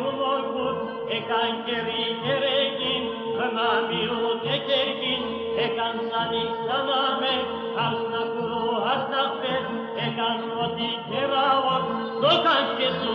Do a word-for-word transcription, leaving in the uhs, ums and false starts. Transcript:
lume bun, e cancerii regin, că m-am mirut e cergin, e cansanic să mă med, asna curu, asna fed, e cansotit eraot, so cancesul.